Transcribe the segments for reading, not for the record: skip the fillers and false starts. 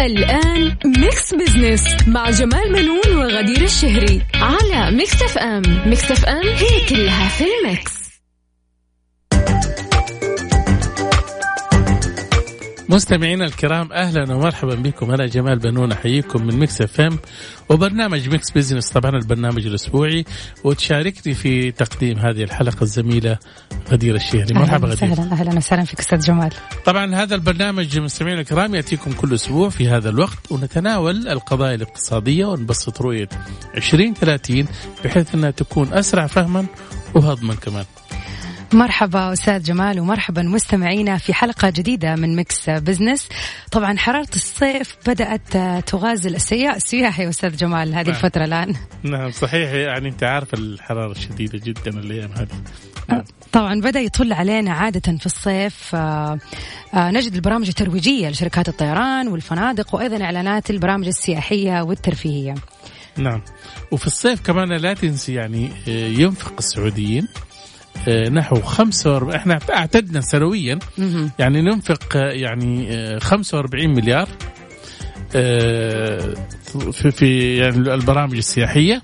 الآن ميكس بيزنس مع جمال منون وغدير الشهري على ميكس اف ام. ميكس اف ام هي كلها في الميكس. مستمعينا الكرام، أهلا ومرحبا بكم. أنا جمال بنون أحييكم من ميكس اف ام وبرنامج ميكس بيزنس، طبعا البرنامج الأسبوعي، وتشاركني في تقديم هذه الحلقة الزميلة غدير الشهري. مرحبا غدير. أهلا وسهلا فيك أستاذ جمال. طبعا هذا البرنامج مستمعينا الكرام يأتيكم كل أسبوع في هذا الوقت، ونتناول القضايا الاقتصادية ونبسط رؤية 2030 بحيث أنها تكون أسرع فهما وهضما كمان. مرحبا أستاذ جمال ومرحبا مستمعينا في حلقة جديدة من ميكس بيزنس. طبعا حرارة الصيف بدأت تغازل السياحي أستاذ جمال هذه الفترة الآن. نعم صحيح، يعني أنت عارف الحرارة الشديدة جدا الأيام هذه. طبعا بدأ يطل علينا عادة في الصيف، نجد البرامج الترويجية لشركات الطيران والفنادق، وأيضا إعلانات البرامج السياحية والترفيهية. نعم، وفي الصيف كمان لا تنسي يعني ينفق السعوديين نحو 45، احنا اعتدنا سنويا يعني ننفق يعني 45 مليار في يعني البرامج السياحية،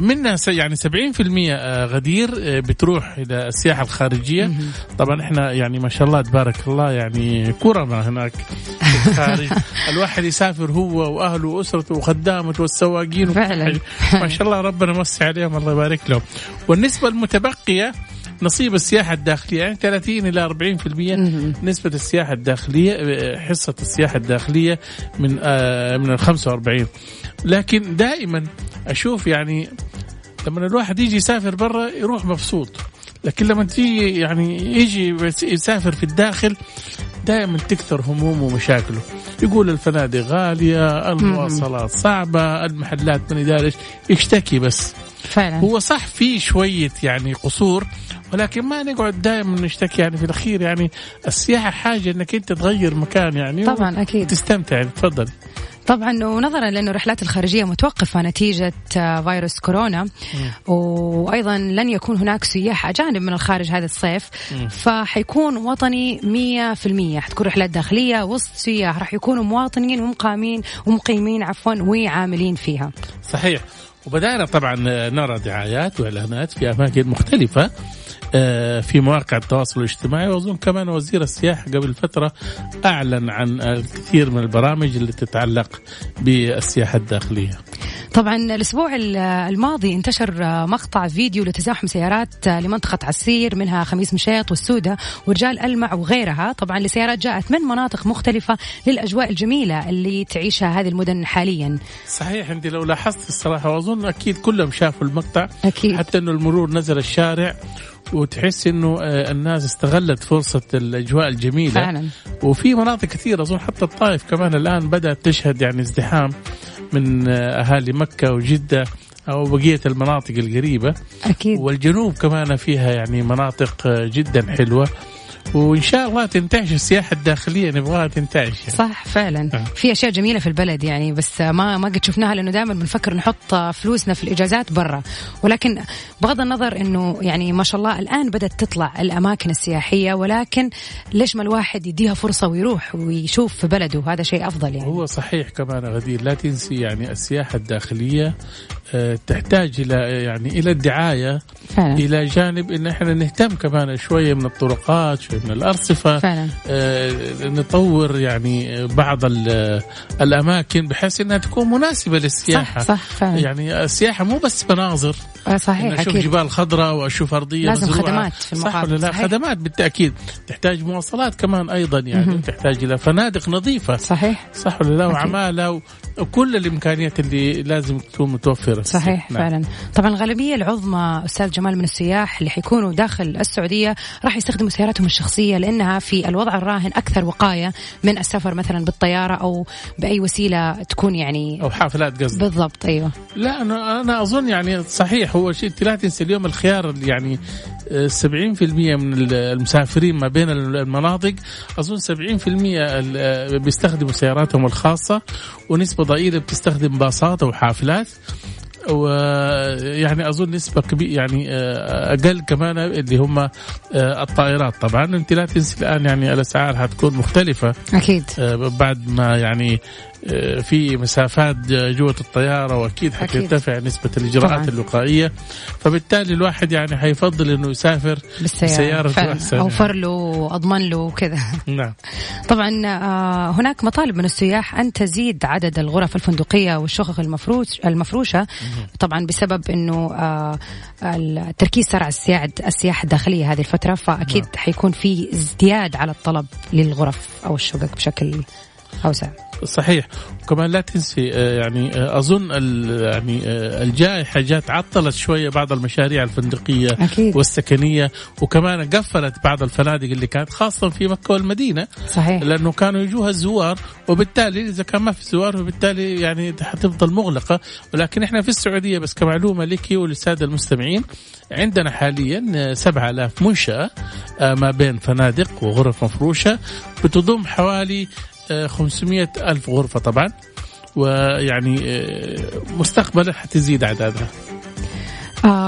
منها يعني 70% غدير بتروح إلى السياحة الخارجية. طبعا احنا يعني ما شاء الله تبارك الله يعني كرمنا هناك في الخارج. الواحد يسافر هو وأهله وأسرته وخدامته والسواقين ما شاء الله، ربنا يمسي عليهم، الله يبارك لهم. والنسبة المتبقية نصيب السياحة الداخلية، يعني 30 إلى 40% نسبة السياحة الداخلية، حصة السياحة الداخلية من ال 45. لكن دائما أشوف يعني لما الواحد يجي يسافر برا يروح مبسوط، لكن لما تيجي يعني يجي يسافر في الداخل دائما تكثر همومه ومشاكله. يقول الفنادق غالية، المواصلات صعبة، المحلات من إدارش يشتكي. بس فعلا هو صح في شوية يعني قصور، ولكن ما نقعد دائما نشتكي. يعني في الأخير يعني السياحة حاجة انك انت تغير مكان يعني، طبعا اكيد تستمتع. تفضل. طبعا ونظرا لأنه الرحلات الخارجية متوقفة نتيجة فيروس كورونا، وأيضا لن يكون هناك سياح أجانب من الخارج هذا الصيف، فحيكون وطني 100%. حتكون رحلات داخلية وسط سياح، رح يكونوا مواطنين ومقيمين وعاملين فيها. صحيح. وبدأنا طبعا نرى دعايات وإعلانات في أماكن مختلفة في مواقع التواصل الاجتماعي، وأظن كمان وزير السياحة قبل فترة أعلن عن الكثير من البرامج اللي تتعلق بالسياحة الداخلية. طبعا الأسبوع الماضي انتشر مقطع فيديو لتزاحم سيارات لمنطقة عسير، منها خميس مشيط والسودة ورجال ألمع وغيرها. طبعا لسيارات جاءت من مناطق مختلفة للأجواء الجميلة اللي تعيشها هذه المدن حاليا. صحيح، أنت لو لاحظت الصراحة، وأظن أكيد كلهم شافوا المقطع أكيد. حتى أنه المرور نزل الشارع، وتحس أنه الناس استغلت فرصة الأجواء الجميلة فعلا. وفي مناطق كثيرة، أظن حتى الطائف كمان الآن بدأت تشهد يعني ازدحام من أهالي مكة وجدة أو بقية المناطق القريبة أكيد. والجنوب كمان فيها يعني مناطق جدا حلوة، وإن شاء الله تنتعش السياحة الداخلية، نبغاها تنتعش يعني. صح فعلا. في أشياء جميلة في البلد يعني، بس ما قد شفناها، لأنه دائما بنفكر نحط فلوسنا في الإجازات برا. ولكن بغض النظر أنه يعني ما شاء الله الآن بدأت تطلع الأماكن السياحية، ولكن ليش ما الواحد يديها فرصة ويروح ويشوف في بلده، هذا شيء أفضل يعني. هو صحيح كمان غدير، لا تنسي يعني السياحة الداخلية تحتاج إلى يعني إلى الدعاية فعلا. إلى جانب إن إحنا نهتم كمان شوية من الطرقات، شوية من الأرصفة، نطور يعني بعض الأماكن بحيث إنها تكون مناسبة للسياحة. صح صح فعلا. يعني السياحة مو بس مناظر، صحيح. أشوف جبال خضراء وأشوف أرضية لازم مزروعة. خدمات في المقابل. صح، خدمات بالتأكيد، تحتاج مواصلات كمان أيضا يعني، تحتاج إلى فنادق نظيفة. صحيح. صح ولا لا؟ وعمالة وكل الإمكانيات اللي لازم تكون متوفرة. صحيح. نعم. فعلا. طبعا الغالبية العظمى أستاذ جمال من السياح اللي حيكونوا داخل السعودية راح يستخدموا سياراتهم الشخصية، لأنها في الوضع الراهن أكثر وقاية من السفر مثلا بالطيارة أو بأي وسيلة تكون يعني، أو حافلات قصدي. بالضبط. أيوة. لا أنا أظن يعني صحيح، هو شيء لا تنسى اليوم الخيار يعني 70% من المسافرين ما بين المناطق، أظن 70% بيستخدموا سياراتهم الخاصة، ونسبة ضئيلة بتستخدم باصات أو حافلات، ويعني أظن نسبة كبيرة يعني أقل كمان اللي هم الطائرات. طبعا أنت لا تنسي الآن يعني الأسعار هتكون مختلفة أكيد بعد ما يعني في مسافات جوة الطيارة، وأكيد حترتفع نسبة الإجراءات الوقائية، فبالتالي الواحد يعني حيفضل إنه يسافر بالسيارة أوفر له أضمن له كذا. نعم. طبعا هناك مطالب من السياح أن تزيد عدد الغرف الفندقية والشقق المفروشة طبعا بسبب إنه التركيز صار على السياحة الداخلية هذه الفترة، فأكيد حيكون في ازدياد على الطلب للغرف أو الشقق بشكل أوسع. صحيح. وكمان لا تنسي يعني أظن يعني الجائحة جات عطلت شوية بعض المشاريع الفندقية أكيد. والسكنية، وكمان قفلت بعض الفنادق اللي كانت خاصة في مكة والمدينة. صحيح. لأنه كانوا يجوها الزوار، وبالتالي إذا كان ما في زوار وبالتالي يعني حتفضل مغلقة. ولكن إحنا في السعودية بس كمعلومة لكي وللسادة المستمعين، عندنا حاليا 7000 منشأة ما بين فنادق وغرف مفروشة بتضم حوالي 500,000 غرفة طبعا، ويعني مستقبلا حتزيد أعدادها.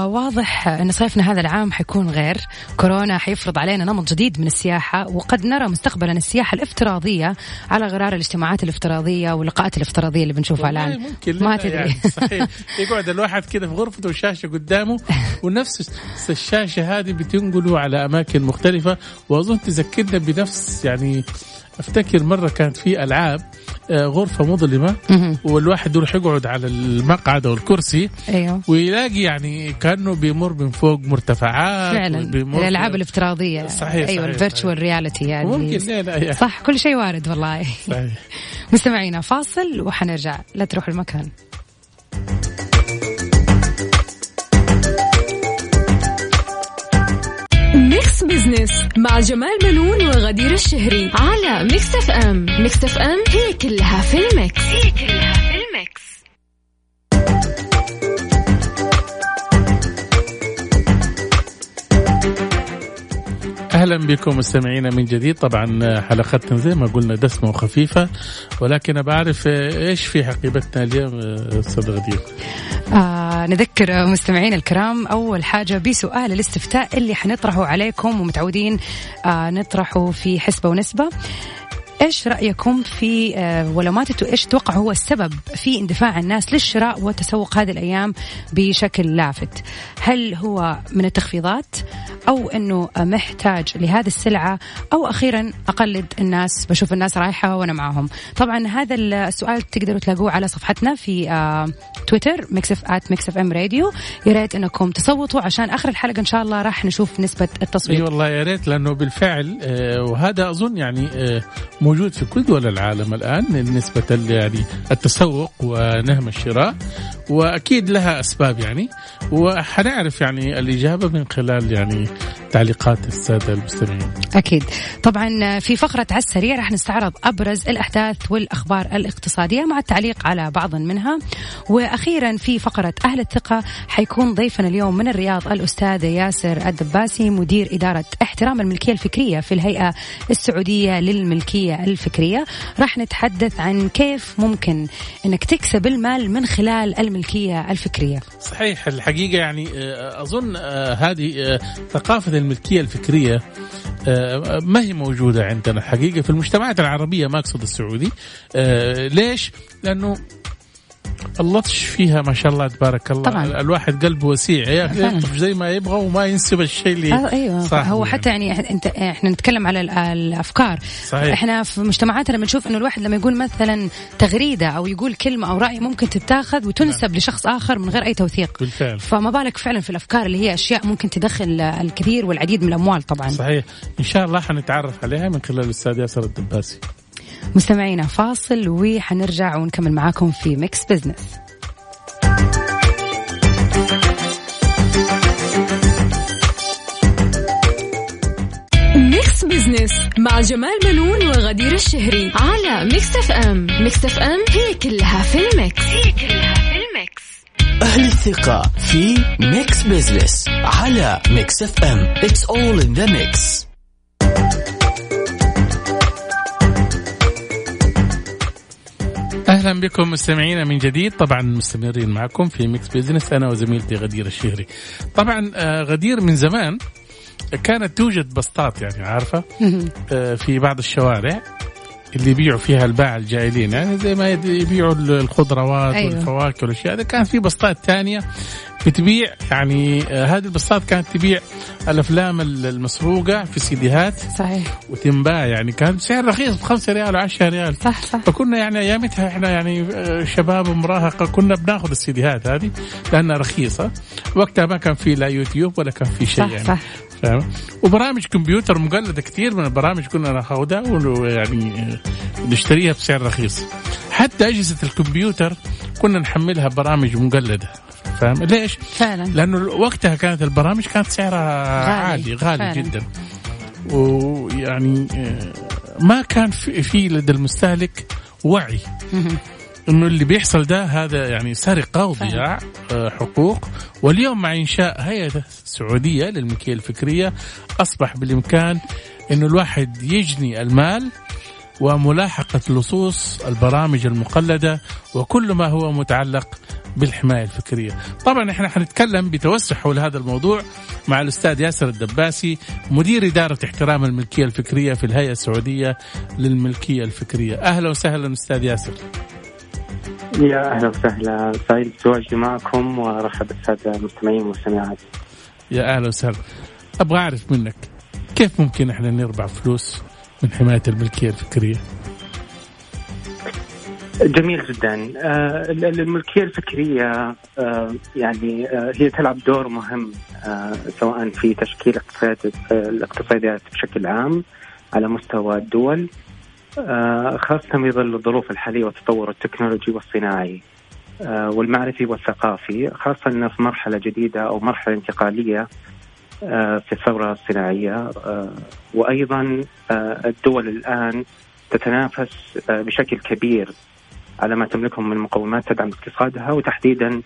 واضح أن صيفنا هذا العام حيكون غير، كورونا حيفرض علينا نمط جديد من السياحة، وقد نرى مستقبلا السياحة الافتراضية على غرار الاجتماعات الافتراضية واللقاءات الافتراضية اللي بنشوفها الآن. ما تدري يعني. صحيح. يقعد الواحد كده في غرفته والشاشة قدامه، ونفس الشاشة هذه بتنقله على أماكن مختلفة، وأظن تذكرنا بنفس يعني أفتكر مرة كانت في ألعاب غرفة مظلمة والواحد يروح يقعد على المقعد أو الكرسي. أيوه. ويلاقي يعني كأنه بيمر من فوق مرتفعات. فعلا الألعاب الافتراضية. صحيح. أيوه الفيرتشوال رياليتي يعني. ممكن لا. صح كل شيء وارد والله. صحيح. مستمعينا فاصل وحنرجع، لا تروح المكان. ميكس بيزنس مع جمال منون وغدير الشهري على ميكس اف ام. ميكس اف ام هي كلها في الميكس. أهلا بكم مستمعينا من جديد. طبعا حلقتنا زي ما قلنا دسمة وخفيفة، ولكن بعرف إيش في حقيبتنا اليوم أستاذ غدير. نذكر مستمعين الكرام أول حاجة بسؤال الاستفتاء اللي حنطرحه عليكم ومتعودين نطرحه في حسبة ونسبة. إيش رأيكم في ولا ما إيش توقع هو السبب في اندفاع الناس للشراء والتسوق هذه الأيام بشكل لافت؟ هل هو من التخفيضات، أو أنه محتاج لهذه السلعة، أو أخيرا أقلد الناس بشوف الناس رايحة وأنا معهم؟ طبعا هذا السؤال تقدروا تلاقوه على صفحتنا في تويتر @mixfmradio. يا ريت أنكم تصوتوا عشان آخر الحلقة إن شاء الله راح نشوف نسبة التصويت. أي والله يا ريت، لأنه بالفعل وهذا أظن يعني موجود في كل دول العالم الآن نسبة يعني التسوق ونهم الشراء، وأكيد لها أسباب يعني، وحنعرف يعني الإجابة من خلال يعني تعليقات السادة المستمعين. أكيد. طبعا في فقرة على السريع راح نستعرض أبرز الأحداث والأخبار الاقتصادية مع التعليق على بعض منها، وأخيرا في فقرة أهل الثقة حيكون ضيفنا اليوم من الرياض الأستاذ ياسر الدباسي، مدير إدارة احترام الملكية الفكرية في الهيئة السعودية للملكية الفكرية. راح نتحدث عن كيف ممكن أنك تكسب المال من خلال الملكية الفكرية. صحيح. الحقيقة يعني أظن هذه ثقافة الملكية الفكرية ما هي موجودة عندنا حقيقة في المجتمعات العربية، ما أقصد السعودي. ليش؟ لأنه اللطش فيها ما شاء الله تبارك الله طبعاً. الواحد قلبه وسيع يلطف زي ما يبغى وما ينسب الشيء اللي أيوة. هو حتى يعني انت احنا نتكلم على الافكار صحيح. احنا في مجتمعاتنا بنشوف انه الواحد لما يقول مثلا تغريده او يقول كلمه او راي ممكن تتاخذ وتنسب لشخص اخر من غير اي توثيق بالفعل. فما بالك فعلا في الافكار اللي هي اشياء ممكن تدخل الكثير والعديد من الاموال طبعا صحيح. ان شاء الله حنتعرف عليها من خلال الاستاذ ياسر الدباسي. مستمعينا فاصل وحنرجع ونكمل معاكم في ميكس بيزنس. ميكس بيزنس مع جمال منون وغدير الشهري على ميكس اف ام. ميكس اف ام هي كلها في الميكس. أهل الثقة في ميكس بيزنس على ميكس اف ام. It's all in the mix. أهلا بكم مستمعينا من جديد. طبعا مستمرين معكم في ميكس بيزنس أنا وزميلتي غدير الشهري. طبعا غدير من زمان كانت توجد بسطات يعني عارفة في بعض الشوارع اللي يبيعوا فيها الباع الجائلين يعني زي ما يبيعوا الخضروات أيوه. والفواكه والأشياء. هذا كان في بسطات تانية بتبيع يعني هذه البسطات كانت تبيع الأفلام المسروقة في سيديهات صحيح وتنباع يعني كان بسعر رخيص ب5 ريال و10 ريال صح صح. فكنا يعني أيامتها إحنا يعني شباب ومراهقة كنا بناخذ السيديهات هذه لأنها رخيصة وقتها ما كان في لا يوتيوب ولا كان في شيء صح يعني صح. وبرامج كمبيوتر مقلدة كثير من البرامج كنا ناخذها ويعني نشتريها بسعر رخيص. حتى أجهزة الكمبيوتر كنا نحملها برامج مقلدة فاهم ليش؟ فعلا لأنه وقتها كانت البرامج كانت سعرها غالي فعلا. جدا ويعني ما كان في لدى المستهلك وعي إنه اللي بيحصل ده هذا يعني سرقة وضياع حقوق. واليوم مع إنشاء هيئة السعودية للملكية الفكرية أصبح بالإمكان إنه الواحد يجني المال وملاحقة لصوص البرامج المقلدة وكل ما هو متعلق بالحماية الفكرية. طبعا احنا حنتكلم بتوسع حول هذا الموضوع مع الأستاذ ياسر الدباسي مدير إدارة احترام الملكية الفكرية في الهيئة السعودية للملكية الفكرية. أهلا وسهلا أستاذ ياسر. يا أهلا وسهلا سعيد بتواجدي معكم ورحب السادة المستمعين والمستمعات. يا أهلا وسهلا. أبغى أعرف منك كيف ممكن احنا نربح فلوس من حماية الملكية الفكرية؟ جميل جدا. الملكية الفكرية يعني هي تلعب دور مهم سواء في تشكيل الاقتصاديات بشكل عام على مستوى الدول خاصة في ظل الظروف الحالية والتطور التكنولوجي والصناعي والمعرفي والثقافي خاصة في مرحلة جديدة أو مرحلة انتقالية في الثورة الصناعية. وأيضا الدول الآن تتنافس بشكل كبير على ما تملكه من مقومات تدعم اقتصادها وتحديدا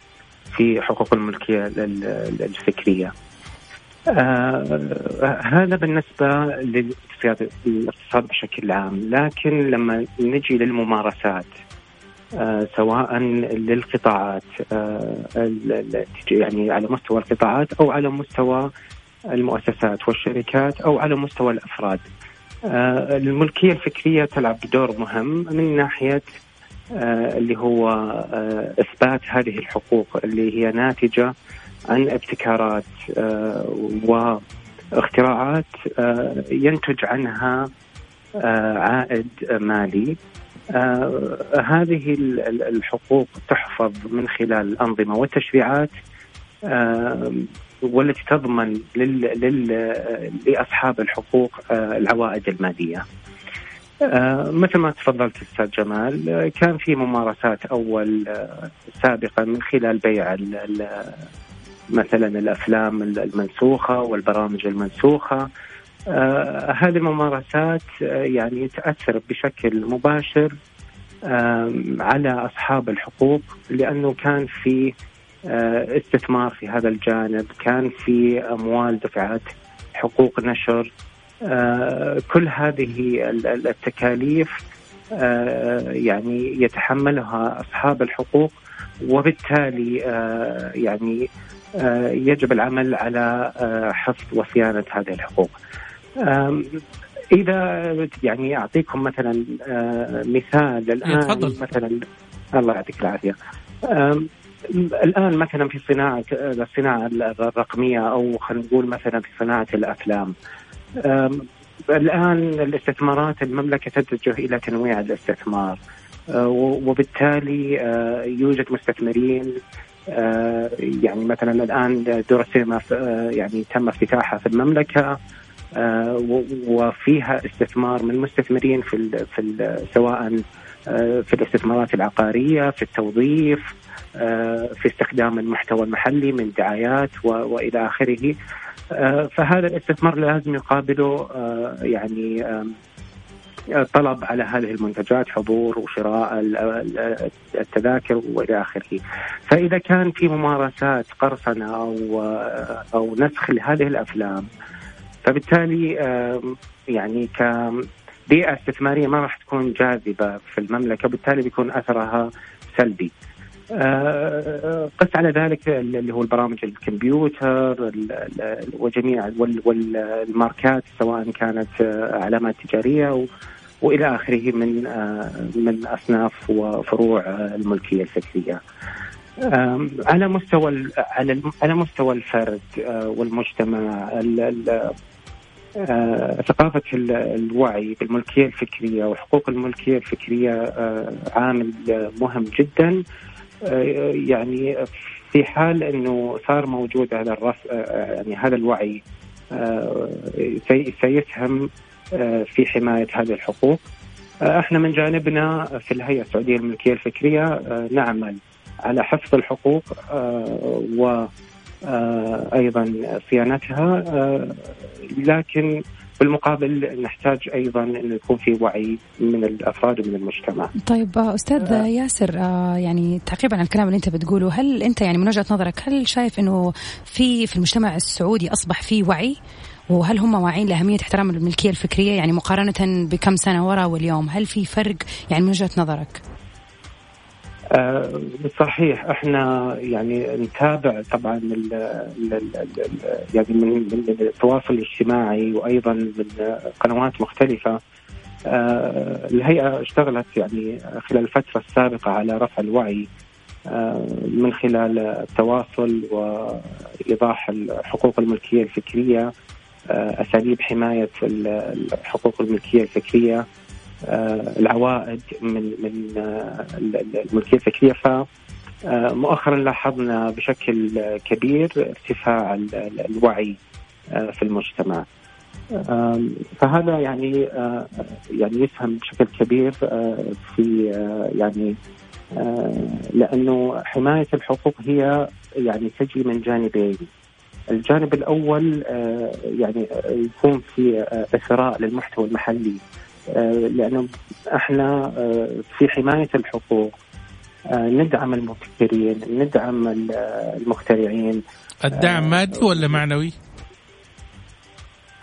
في حقوق الملكية الفكرية. هذا بالنسبة للاقتصاد بشكل عام. لكن لما نجي للممارسات سواء للقطاعات يعني على مستوى القطاعات أو على مستوى المؤسسات والشركات أو على مستوى الأفراد الملكية الفكرية تلعب دور مهم من ناحية اللي هو إثبات هذه الحقوق اللي هي ناتجة عن ابتكارات واختراعات ينتج عنها عائد مالي. هذه الحقوق تحفظ من خلال الأنظمة والتشريعات والتي تضمن لأصحاب الحقوق العوائد المالية. مثل ما تفضلت أستاذ جمال كان في ممارسات أول سابقة من خلال بيع مثلا الأفلام المنسوخة والبرامج المنسوخة. هذه الممارسات يعني تأثر بشكل مباشر على أصحاب الحقوق لأنه كان في استثمار في هذا الجانب كان في أموال دفعت حقوق نشر. كل هذه التكاليف يعني يتحملها أصحاب الحقوق وبالتالي يعني يجب العمل على حفظ وصيانة هذه الحقوق. إذا يعني أعطيكم مثلا مثال الآن مثلا الله يعطيك العافية الآن مثلا في الصناعة الرقمية أو خلينا نقول مثلا في صناعة الأفلام، الآن الاستثمارات المملكة تتجه إلى تنويع الاستثمار، وبالتالي يوجد مستثمرين يعني مثلا الآن دور السينما يعني تم افتتاحها في المملكة، وفيها استثمار من المستثمرين في سواء في الاستثمارات العقارية، في التوظيف، في استخدام المحتوى المحلي من دعايات وإلى آخره. فهذا الاستثمار لازم يقابله يعني طلب على هذه المنتجات، حضور وشراء التذاكر وإلى آخره. فإذا كان في ممارسات قرصنة أو نسخ لهذه الأفلام، فبالتالي يعني كبيئة استثمارية ما راح تكون جاذبة في المملكة، وبالتالي بيكون أثرها سلبي. قس على ذلك اللي هو البرامج الكمبيوتر وجميع والماركات سواء كانت علامات تجارية وإلى آخره من أصناف وفروع الملكية الفكرية. على مستوى الفرد والمجتمع، ثقافة الوعي بالملكية الفكرية وحقوق الملكية الفكرية عامل مهم جدا. يعني في حال أنه صار موجود هذا يعني هذا الوعي سيسهم في حماية هذه الحقوق. احنا من جانبنا في الهيئة السعودية للملكية الفكرية نعمل على حفظ الحقوق وأيضا صيانتها، لكن بالمقابل نحتاج أيضا أن يكون في وعي من الأفراد ومن المجتمع. طيب أستاذ ياسر، يعني تعقيبا على الكلام اللي أنت بتقوله، هل أنت يعني من وجهة نظرك هل شايف أنه في المجتمع السعودي أصبح في وعي، وهل هم واعين لأهمية احترام الملكية الفكرية يعني مقارنة بكم سنة وراء واليوم؟ هل في فرق يعني من وجهة نظرك؟ صحيح، احنا يعني نتابع طبعا يعني من التواصل الاجتماعي وايضا من قنوات مختلفه. الهيئه اشتغلت يعني خلال الفتره السابقه على رفع الوعي من خلال التواصل وايضاح حقوق الملكيه الفكريه، اساليب حمايه الحقوق الملكيه الفكريه، العوائد من الملكية الفكرية. فمؤخرا لاحظنا بشكل كبير ارتفاع الوعي في المجتمع، فهذا يعني يسهم بشكل كبير في يعني لأنه حماية الحقوق هي يعني تجي من جانبين. الجانب الأول يعني يكون في إثراء للمحتوى المحلي، لأنه احنا في حماية الحقوق ندعم المبتكرين، ندعم المخترعين. الدعم مادي ولا معنوي؟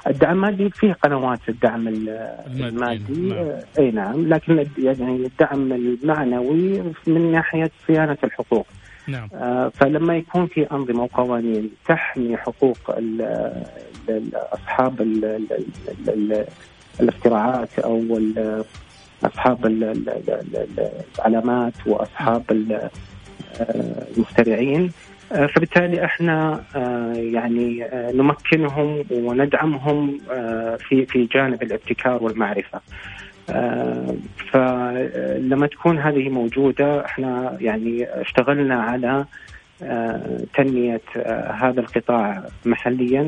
الدعم مادي، فيه قنوات الدعم المادي، اي نعم، لكن يعني الدعم المعنوي من ناحية صيانة الحقوق. نعم. فلما يكون في أنظمة وقوانين تحمي حقوق أصحاب الاختراعات أو أصحاب العلامات وأصحاب المخترعين، فبالتالي احنا يعني نمكنهم وندعمهم في جانب الابتكار والمعرفة. فلما تكون هذه موجودة، احنا يعني اشتغلنا على تنمية هذا القطاع محليا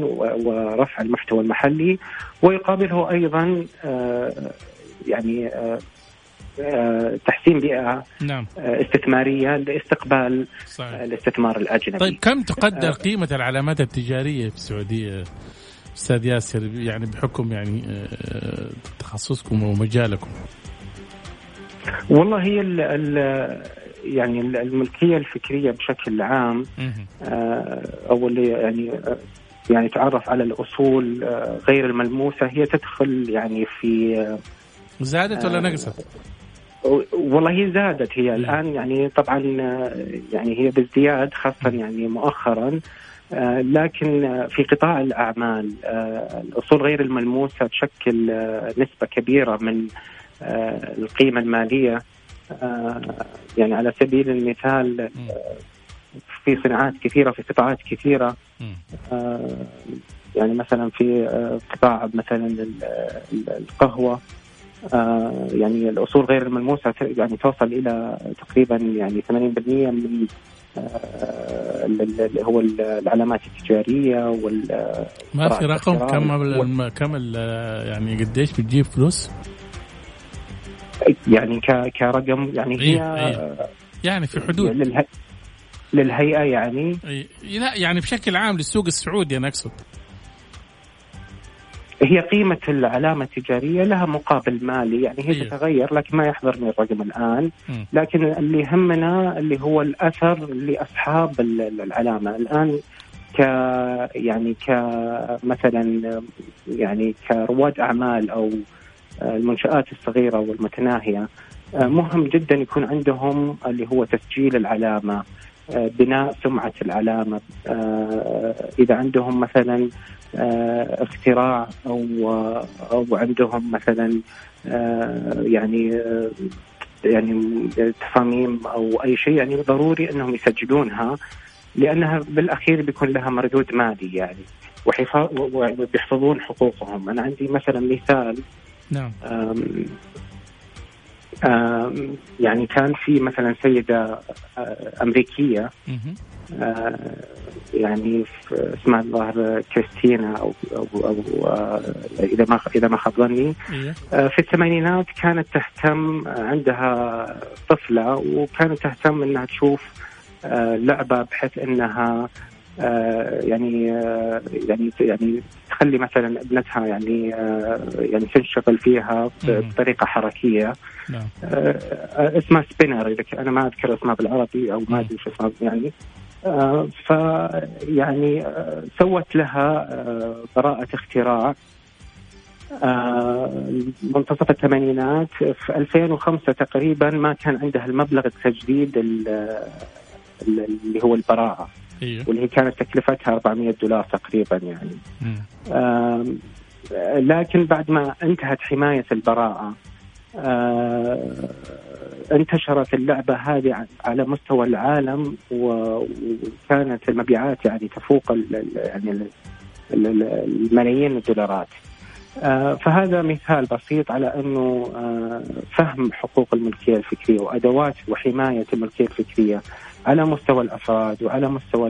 ورفع المحتوى المحلي، ويقابله أيضا يعني تحسين بيئة استثمارية لاستقبال الاستثمار الأجنبي. طيب كم تقدر قيمة العلامات التجارية في السعودية أستاذ ياسر، يعني بحكم يعني تخصصكم ومجالكم؟ والله هي يعني الملكية الفكرية بشكل عام، أول يعني تعرف على الأصول غير الملموسة، هي تدخل يعني في زادت ولا نقصت؟ والله هي زادت، هي الآن يعني طبعا يعني هي بازدياد خاصة يعني مؤخرا، لكن في قطاع الأعمال الأصول غير الملموسة تشكل نسبة كبيرة من القيمة المالية يعني على سبيل المثال في صناعات كثيرة في قطاعات كثيرة، يعني مثلا في قطاع مثلا القهوة، يعني الأصول غير الملموسة يعني توصل إلى تقريبا يعني 80% من هو العلامات التجارية وال. ما في رقم كم يعني قديش بتجيب فلوس؟ يعني كرقم يعني هي يعني في حدود للهيئة يعني لا يعني بشكل عام للسوق السعودي أنا أقصد. هي قيمة العلامة التجارية لها مقابل مالي، يعني هي تتغير، لكن ما يحضرني الرقم الآن. لكن اللي يهمنا اللي هو الأثر لأصحاب العلامة الآن يعني كمثلا يعني كرواد أعمال أو المنشآت الصغيرة والمتناهية، مهم جدا يكون عندهم اللي هو تسجيل العلامة، بناء سمعة العلامة، إذا عندهم مثلا اختراع أو عندهم مثلا يعني تصاميم أو أي شيء، يعني ضروري أنهم يسجلونها لأنها بالأخير بيكون لها مردود مالي يعني وبيحفظون حقوقهم. أنا عندي مثلا مثال نعم يعني كان في مثلا سيدة أمريكية يعني اسمها الظاهر كريستينا أو إذا ما خاب ظني، في الثمانينات كانت تهتم، عندها طفلة وكانت تهتم أنها تشوف لعبة بحيث أنها يعني تخلي مثلا ابنتها يعني تنشغل فيها بطريقة حركية، اسمها سبينر، إذا أنا ما أذكر اسمها بالعربي أو ما أدري شو اسمها يعني. فيعني سوت لها براءة اختراع منتصف الثمانينات، في 2005 تقريبا ما كان عندها المبلغ التجديد اللي هو البراءة، واللي كانت تكلفتها $400 تقريبا يعني. لكن بعد ما انتهت حماية البراءة انتشرت اللعبة هذه على مستوى العالم، وكانت المبيعات يعني تفوق يعني الملايين الدولارات. فهذا مثال بسيط على أنه فهم حقوق الملكية الفكرية وأدوات وحماية الملكية الفكرية على مستوى الأفراد وعلى مستوى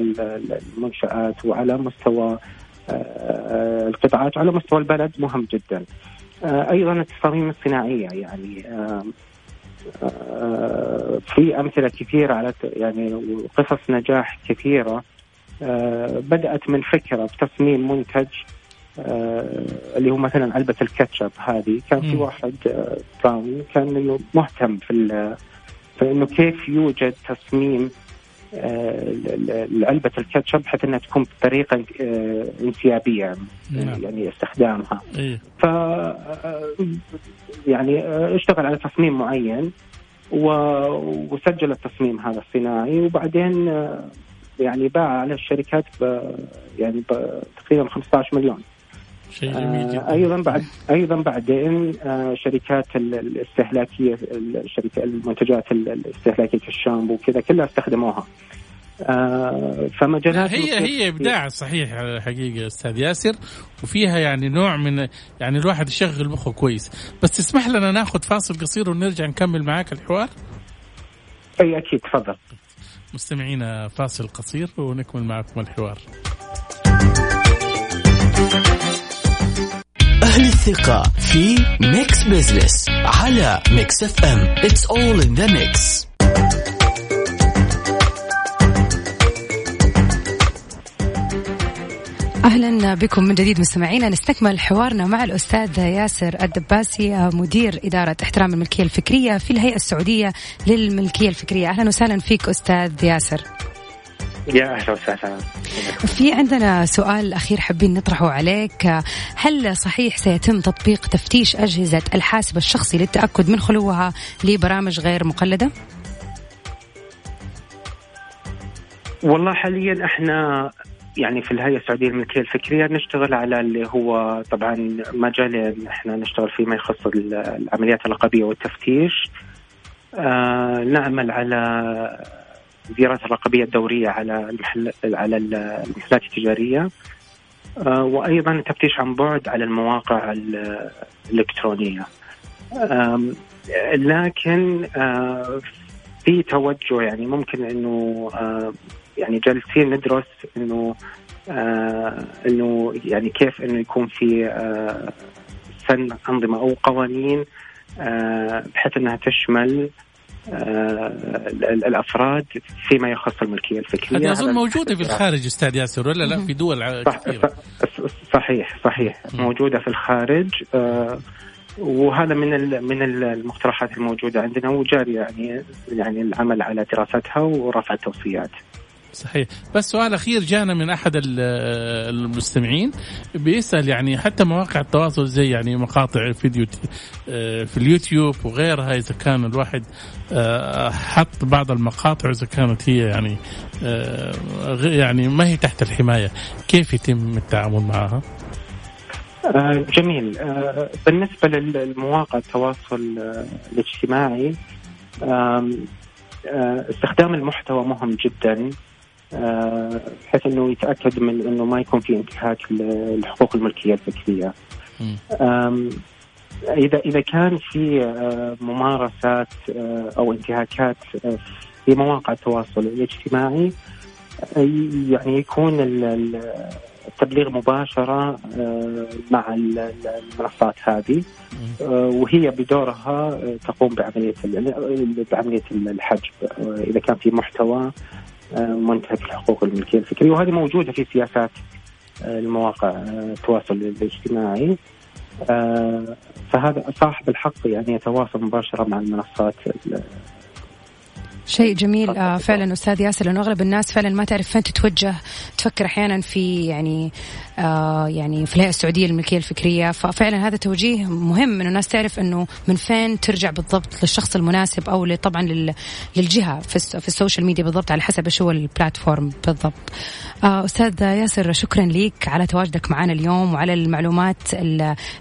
المنشآت وعلى مستوى القطاعات وعلى مستوى البلد مهم جدا. أيضا التصاميم الصناعية، يعني في أمثلة كثيرة على يعني قصص نجاح كثيرة بدأت من فكرة بتصميم منتج، اللي هو مثلا علبة الكاتشب هذه، كان في واحد براون كان مهتم في انه كيف يوجد تصميم علبة الكاتشب حتى انها تكون بطريقة انسيابية يعني استخدامها. ف يعني اشتغل على تصميم معين وسجل التصميم هذا الصناعي، وبعدين يعني باع على الشركات يعني تقريبا $15 مليون. شيء جميل. ايضا بعدين شركات الاستهلاكيه، الشركه المنتجات الاستهلاكيه كالشامبو وكذا كلها استخدموها. فمجالات هي ابداع صحيح على الحقيقه استاذ ياسر، وفيها يعني نوع من يعني الواحد يشغل مخه كويس. بس تسمح لنا ناخذ فاصل قصير ونرجع نكمل معاك الحوار؟ اي اكيد، تفضل. مستمعينا فاصل قصير ونكمل معكم الحوار. أهل الثقة في ميكس بيزنس على ميكس اف ام. It's all in the mix. أهلا بكم من جديد مستمعينا، نستكمل حوارنا مع الأستاذ ياسر الدباسي مدير إدارة احترام الملكية الفكرية في الهيئة السعودية للملكية الفكرية. أهلا وسهلا فيك أستاذ ياسر. يا أهلا وسهلا. في عندنا سؤال أخير حابين نطرحه عليك، هل صحيح سيتم تطبيق تفتيش أجهزة الحاسب الشخصي للتأكد من خلوها لبرامج غير مقلدة؟ والله حاليا احنا يعني في الهيئة السعودية للملكية الفكرية نشتغل على اللي هو طبعا مجال احنا نشتغل فيه ما يخص العمليات العقبية والتفتيش، نعمل على الدراسة الرقابية الدورية على المحلات التجارية، وأيضا تفتيش عن بعد على المواقع الإلكترونية. لكن في توجه، يعني ممكن إنه يعني جالسين ندرس إنه يعني كيف إنه يكون في سن أنظمة أو قوانين بحيث أنها تشمل الأفراد فيما يخص الملكية الفكرية. هذا أظن موجودة في الخارج أستاذ ياسر ولا لا؟ في دول كثيرة. صحيح موجودة في الخارج، وهذا من المقترحات الموجودة عندنا وجاري يعني العمل على دراستها ورفع التوصيات. صحيح. بس سؤال أخير جانا من أحد المستمعين بيسأل يعني حتى مواقع التواصل زي يعني مقاطع فيديو في اليوتيوب وغيرها، إذا كان الواحد حط بعض المقاطع إذا كانت هي يعني ما هي تحت الحماية، كيف يتم التعامل معها؟ جميل. بالنسبة للمواقع التواصل الاجتماعي، استخدام المحتوى مهم جدا بحيث أنه يتأكد من أنه ما يكون في انتهاك لحقوق الملكية الفكرية. إذا كان في ممارسات أو انتهاكات في مواقع التواصل الاجتماعي، يعني يكون التبليغ مباشرة مع المنصات هذه، وهي بدورها تقوم بعملية الحجب إذا كان في محتوى منتهك لحقوق الملكية الفكرية. وهذه موجودة في سياسات المواقع التواصل الاجتماعي، فهذا صاحب الحق يعني يتواصل مباشرة مع المنصات. شيء جميل فعلا أستاذ ياسر، لأنه أغلب الناس فعلا ما تعرف فين تتوجه، تفكر أحيانا في يعني في الهيئة السعودية للملكية الفكرية، ففعلا هذا توجيه مهم إنه الناس تعرف إنه من فين ترجع بالضبط للشخص المناسب أو طبعا للجهة في السوشيال ميديا بالضبط، على حسب شو البلاتفورم بالضبط. أستاذ ياسر شكرا لك على تواجدك معنا اليوم وعلى المعلومات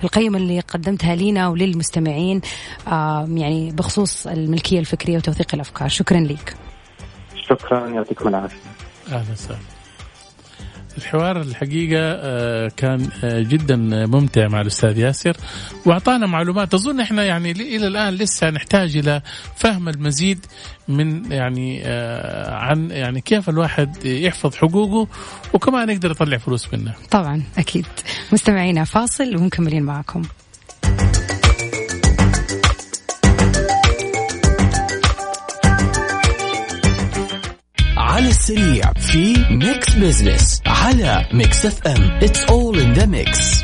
القيمة اللي قدمتها لنا وللمستمعين يعني بخصوص الملكية الفكرية وتوثيق الأفكار. شكرا لك. شكرا، يعطيكم العافية. أهلا وسهلا. الحوار الحقيقة كان جدا ممتع مع الأستاذ ياسر، وأعطانا معلومات أظن إحنا يعني إلى الآن لسه نحتاج إلى فهم المزيد من يعني عن يعني كيف الواحد يحفظ حقوقه وكمان يقدر يطلع فلوس منه. طبعا أكيد. مستمعينا فاصل ومكملين معكم. على السريع في ميكس بيزنس على ميكس اف ام. It's all in the mix.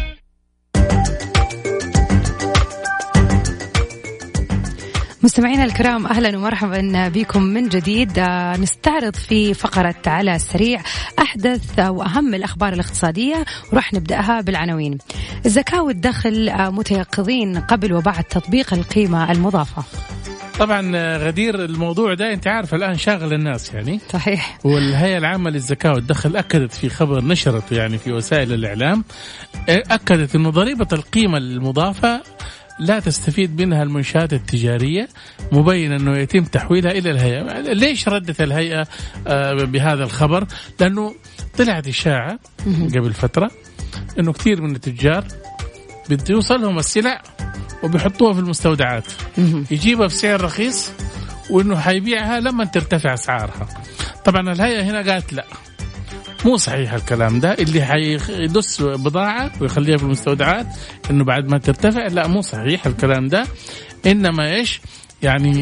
مستمعينا الكرام أهلا ومرحبا بكم من جديد. نستعرض في فقرة على السريع أحدث وأهم الأخبار الاقتصادية، ورح نبدأها بالعناوين. الزكاة والدخل متيقظين قبل وبعد تطبيق القيمة المضافة. طبعا غدير الموضوع ده انت عارف الآن شاغل الناس يعني. صحيح. والهيئة العامة للزكاة والدخل أكدت في خبر نشرته يعني في وسائل الإعلام، أكدت أن ضريبة القيمة المضافة لا تستفيد منها المنشآت التجارية، مبين أنه يتم تحويلها إلى الهيئة. ليش ردت الهيئة بهذا الخبر؟ لأنه طلعت إشاعة قبل فترة أنه كثير من التجار بتوصلهم السلع وبيحطوها في المستودعات، يجيبها بسعر رخيص وإنه حيبيعها لما ترتفع أسعارها. طبعا الهيئة هنا قالت لا، مو صحيح الكلام ده، اللي حيدس بضاعة ويخليها في المستودعات إنه بعد ما ترتفع، لا مو صحيح الكلام ده، إنما إيش يعني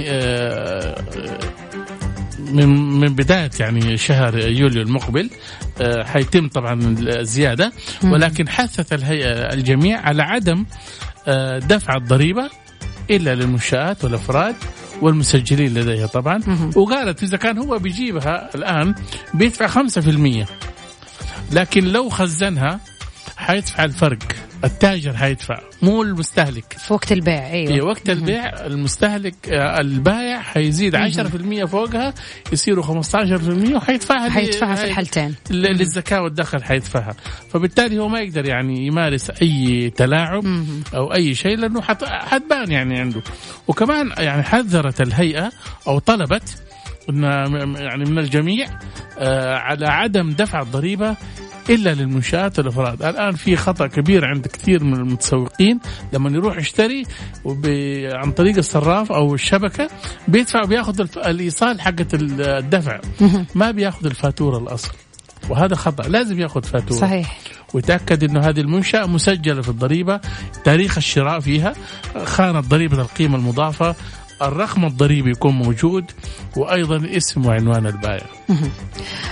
من بداية يعني شهر يوليو المقبل حيتم طبعا الزيادة. ولكن حثت الهيئة الجميع على عدم دفع الضريبة إلا للمنشآت والأفراد والمسجلين لديها طبعا. وقالت إذا كان هو بيجيبها الآن بيدفع 5%، لكن لو خزنها حيدفع الفرق التاجر حيدفع مو المستهلك في وقت البيع. أيوة. في وقت البيع المستهلك البائع حيزيد 10% فوقها يصيروا 15% وحيدفعها في الحالتين للزكاة والدخل حيدفعها. فبالتالي هو ما يقدر يعني يمارس أي تلاعب أو أي شيء لأنه حتبان يعني عنده. وكمان يعني حذرت الهيئة أو طلبت يعني من الجميع على عدم دفع الضريبة إلا للمنشآت والأفراد. الآن في خطأ كبير عند كثير من المتسوقين لما يروح يشتري عن طريق الصراف أو الشبكة بيدفع وبياخد الإيصال حقة الدفع ما بياخد الفاتورة الأصل، وهذا خطأ. لازم ياخد فاتورة صحيح وتأكد أنه هذه المنشأة مسجلة في الضريبة، تاريخ الشراء فيها، خانة ضريبة القيمة المضافة، الرقم الضريبي يكون موجود، وأيضا اسم وعنوان البائع.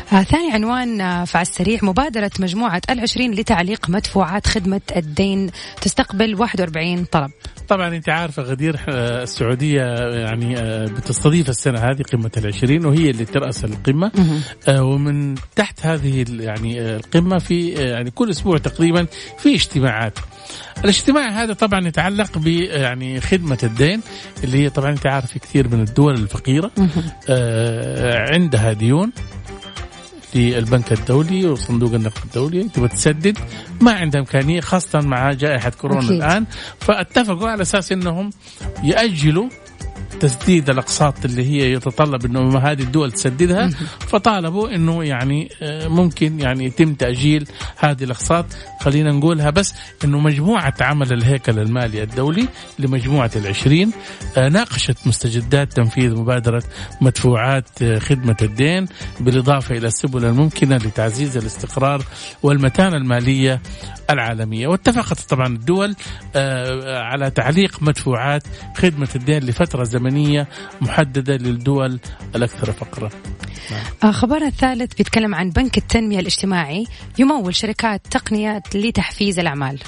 ثاني عنوان فعلى السريع، مبادرة مجموعة 20 لتعليق مدفوعات خدمة الدين تستقبل 41 طلب. طبعا انت عارفة غدير السعودية يعني بتستضيف السنة هذه قمة 20 وهي اللي ترأس القمة. ومن تحت هذه يعني القمة في يعني كل أسبوع تقريبا في اجتماعات. الاجتماع هذا طبعا يتعلق ب يعني خدمة الدين اللي هي طبعا انت عارف كثير من الدول الفقيرة عندها ديون للبنك الدولي وصندوق النقد الدولي تبغى تسدد، ما عندها إمكانية خاصة مع جائحة كورونا الآن. فاتفقوا على أساس أنهم يأجلوا تسديد الأقساط اللي هي يتطلب أنه هذه الدول تسددها. فطالبوا أنه يعني ممكن يعني يتم تأجيل هذه الأقساط. خلينا نقولها بس أنه مجموعة عمل الهيكل المالي الدولي لمجموعة 20 ناقشت مستجدات تنفيذ مبادرة مدفوعات خدمة الدين بالإضافة إلى السبل الممكنة لتعزيز الاستقرار والمتانة المالية العالمية. واتفقت طبعا الدول على تعليق مدفوعات خدمة الدين لفترة زمنية محددة للدول الأكثر فقرا. خبرنا الثالث بيتكلم عن بنك التنمية الاجتماعي يمول شركات تقنية لتحفيز الأعمال.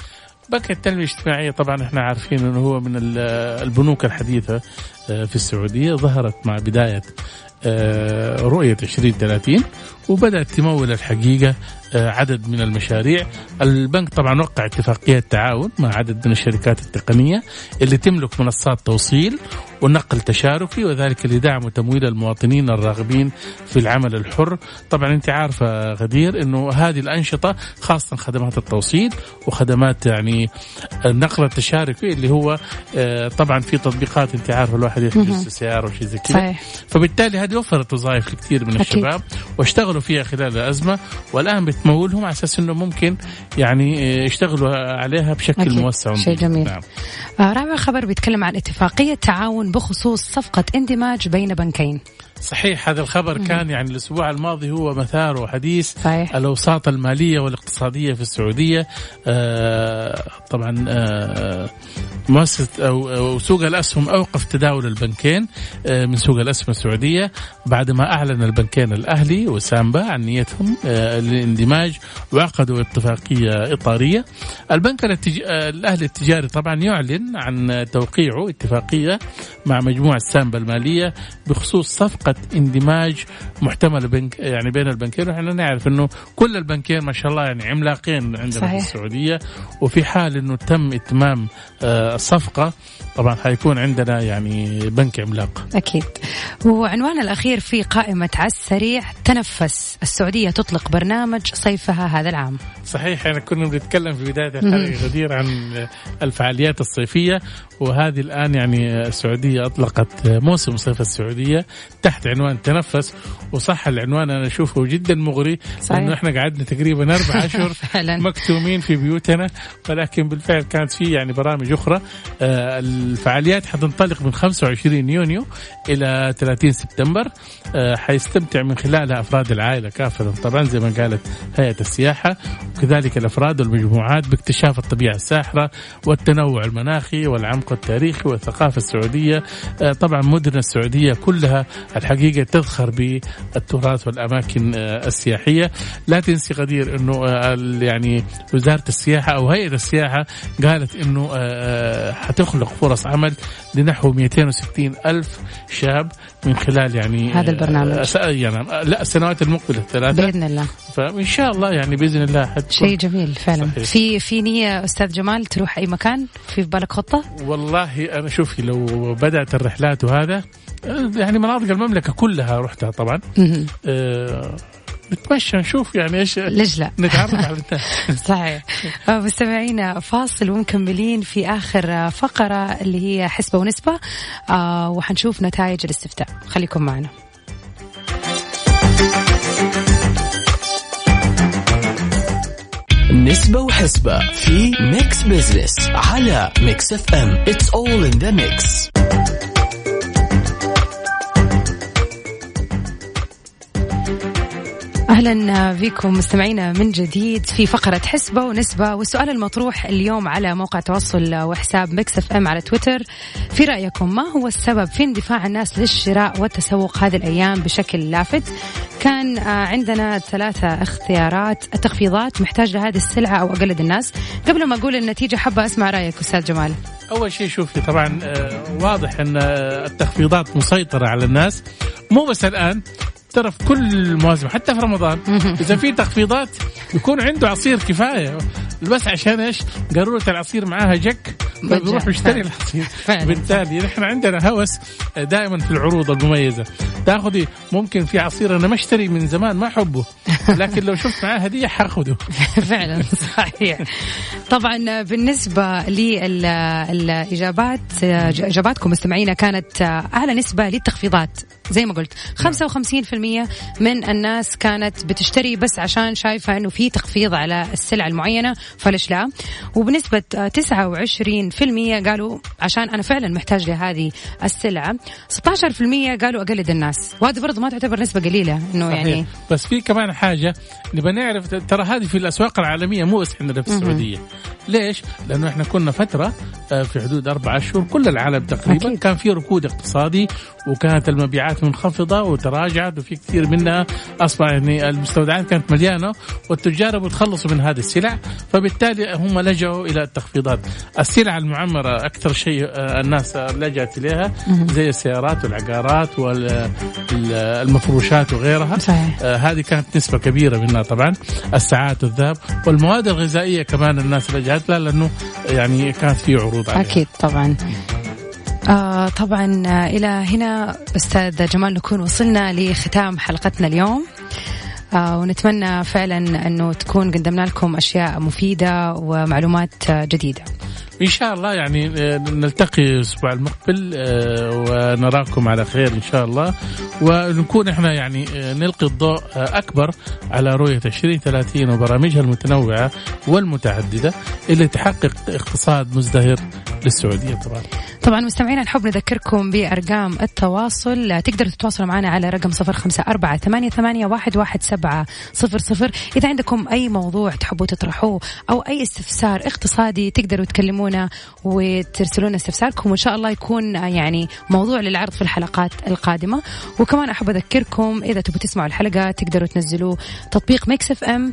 بنك التنمية الاجتماعية طبعا احنا عارفين انه هو من البنوك الحديثة في السعودية، ظهرت مع بداية رؤية 2030 وبدأت تمول الحقيقة عدد من المشاريع. البنك طبعا وقع اتفاقية تعاون مع عدد من الشركات التقنية اللي تملك منصات توصيل ونقل تشاركي، وذلك لدعم وتمويل المواطنين الراغبين في العمل الحر. طبعا انت عارفة غدير انه هذه الأنشطة خاصة خدمات التوصيل وخدمات يعني النقل التشاركي اللي هو طبعا في تطبيقات انت عارفة الواحد يحجز سيارة وشي زي كده، فبالتالي هذه وفرت وظائف لكثير من الشباب واشتغلوا فيها خلال الأزمة، والآن بتمولهم على أساس أنه ممكن يعني يشتغلوا عليها بشكل موسع. شيء جميل. نعم. رابع خبر بيتكلم عن اتفاقية تعاون بخصوص صفقة اندماج بين بنكين. صحيح، هذا الخبر كان يعني الأسبوع الماضي هو مثار وحديث الأوساط المالية والاقتصادية في السعودية. طبعا مؤسسة أو سوق الأسهم أوقف تداول البنكين من سوق الأسهم السعودية بعدما أعلن البنكين الأهلي وسامبا عن نيتهم للاندماج وعقدوا اتفاقية إطارية. البنك الأهلي التجاري طبعا يعلن عن توقيعه اتفاقية مع مجموعة سامبا المالية بخصوص صفقة اندماج محتمل يعني بين البنكين. وإحنا نعرف إنه كل البنكين ما شاء الله يعني عملاقين عندنا في السعودية، وفي حال إنه تم إتمام الصفقة طبعا هيكون عندنا يعني بنك عملاق أكيد. وعنوان الأخير في قائمة على السريع، تنفس السعودية تطلق برنامج صيفها هذا العام. صحيح، احنا يعني كنا بنتكلم في بداية الحلقة غدير عن الفعاليات الصيفية، وهذه الآن يعني السعودية أطلقت موسم صيف السعودية تحت عنوان تنفس. وصح العنوان أنا أشوفه جدا مغري لأنه إحنا قعدنا تقريبا 4 أشهر مكتومين في بيوتنا، ولكن بالفعل كانت في يعني برامج أخرى. الفعاليات حتنطلق من 25 يونيو إلى 30 سبتمبر، حيستمتع من خلالها أفراد العائلة كافة طبعا زي ما قالت هيئة السياحة، وكذلك الأفراد والمجموعات باكتشاف الطبيعة الساحرة والتنوع المناخي والعمق التاريخي والثقافة السعودية. طبعا مدن السعودية كلها الحقيقة تذخر بالتراث والأماكن السياحية. لا تنسي غدير أنه يعني وزارة السياحة أو هيئة السياحة قالت أنه حتخلق فرص عمل لنحو 260 ألف شاب من خلال يعني هذا البرنامج السنوات المقبلة 3 بإذن الله. فإن شاء الله يعني بإذن الله شيء جميل فعلا. صحيح. في نية أستاذ جمال تروح أي مكان؟ في بالك خطة؟ والله أنا شوفي لو بدأت الرحلات وهذا يعني مناطق المملكة كلها رحتها طبعا بتمشى نشوف يعني إيش لجلة نتعرف على الناس. صحيح. مستمعينا فاصل ومكملين في آخر فقرة اللي هي حسبة ونسبة وحنشوف نتائج الاستفتاء. خليكم معنا. نسبة وحسبة في ميكس بيزنس على ميكس اف ام. It's all in the mix. أهلا بكم مستمعينا من جديد في فقرة حسبة ونسبة. والسؤال المطروح اليوم على موقع تواصل وحساب ميكس اف ام على تويتر: في رأيكم ما هو السبب في اندفاع الناس للشراء والتسوق هذه الأيام بشكل لافت؟ كان عندنا 3 اختيارات: التخفيضات، محتاج لهذه السلعة، أو أقلد الناس. قبل ما أقول النتيجة حابة أسمع رأيك أستاذ جمال. أول شيء شوفي طبعا واضح أن التخفيضات مسيطرة على الناس، مو بس الآن، ترى في كل مواسم حتى في رمضان إذا في تخفيضات يكون عنده عصير كفاية، بس عشان إيش؟ قارورة العصير معاها جك بيروح يشتري العصير. بالتالي نحن عندنا هوس دائما في العروض المميزة. تأخذي ممكن في عصير أنا ما اشتري من زمان ما أحبه، لكن لو شفت معاه هدية حأخذه. فعلا صحيح. طبعا بالنسبة للإجابات، إجاباتكم مستمعينا كانت أعلى نسبة للتخفيضات زي ما قلت، 55% من الناس كانت بتشتري بس عشان شايفة أنه في تخفيض على السلعة المعينة فليش لا. وبنسبة 29% قالوا عشان أنا فعلا محتاج لهذه السلعة. 16% قالوا أقلد الناس، وهذا برضو ما تعتبر نسبة قليلة إنه يعني. بس في كمان حاجة نبغى نعرف، ترى هذه في الأسواق العالمية مو بس عندنا في السعودية. ليش؟ لأنه إحنا كنا فترة في حدود 4 أشهر كل العالم تقريبا أكيد. كان في ركود اقتصادي وكانت المبيعات منخفضة وتراجعت، وفي كثير منها أصبح يعني المستودعات كانت مليانة والتجار بتخلصوا من هذه السلع، فبالتالي هم لجأوا إلى التخفيضات. السلع المعمرة أكثر شيء الناس لجأت إليها زي السيارات والعقارات والمفروشات وغيرها. هذه كانت نسبة كبيرة منها طبعا. الساعات والذهب والمواد الغذائية كمان الناس لجأت لها لأنه يعني كانت في عروض عليها. أكيد طبعا. طبعا إلى هنا أستاذ جمال نكون وصلنا لختام حلقتنا اليوم، ونتمنى فعلا أنه تكون قدمنا لكم أشياء مفيدة ومعلومات جديدة إن شاء الله. يعني نلتقي الأسبوع المقبل ونراكم على خير إن شاء الله، ونكون إحنا يعني نلقي الضوء أكبر على رؤية 2030 وبرامجها المتنوعة والمتعددة اللي تحقق اقتصاد مزدهر للسعودية. طبعا مستمعينا نحب نذكركم بأرقام التواصل، تقدروا تتواصلوا معنا على رقم 0548811700. إذا عندكم أي موضوع تحبوا تطرحوه أو أي استفسار اقتصادي تقدروا تكلمونا وترسلونا استفساركم، وإن شاء الله يكون يعني موضوع للعرض في الحلقات القادمة. وكمان أحب أذكركم إذا تبوا تسمعوا الحلقة تقدروا تنزلوا تطبيق ميكس اف ام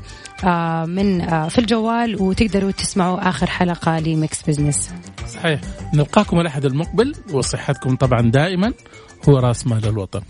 من في الجوال، وتقدروا تسمعوا آخر حلقة لميكس بيزنس. صحيح. نلقاكم الأحد المقبل، وصحتكم طبعا دائما هو راس مال الوطن.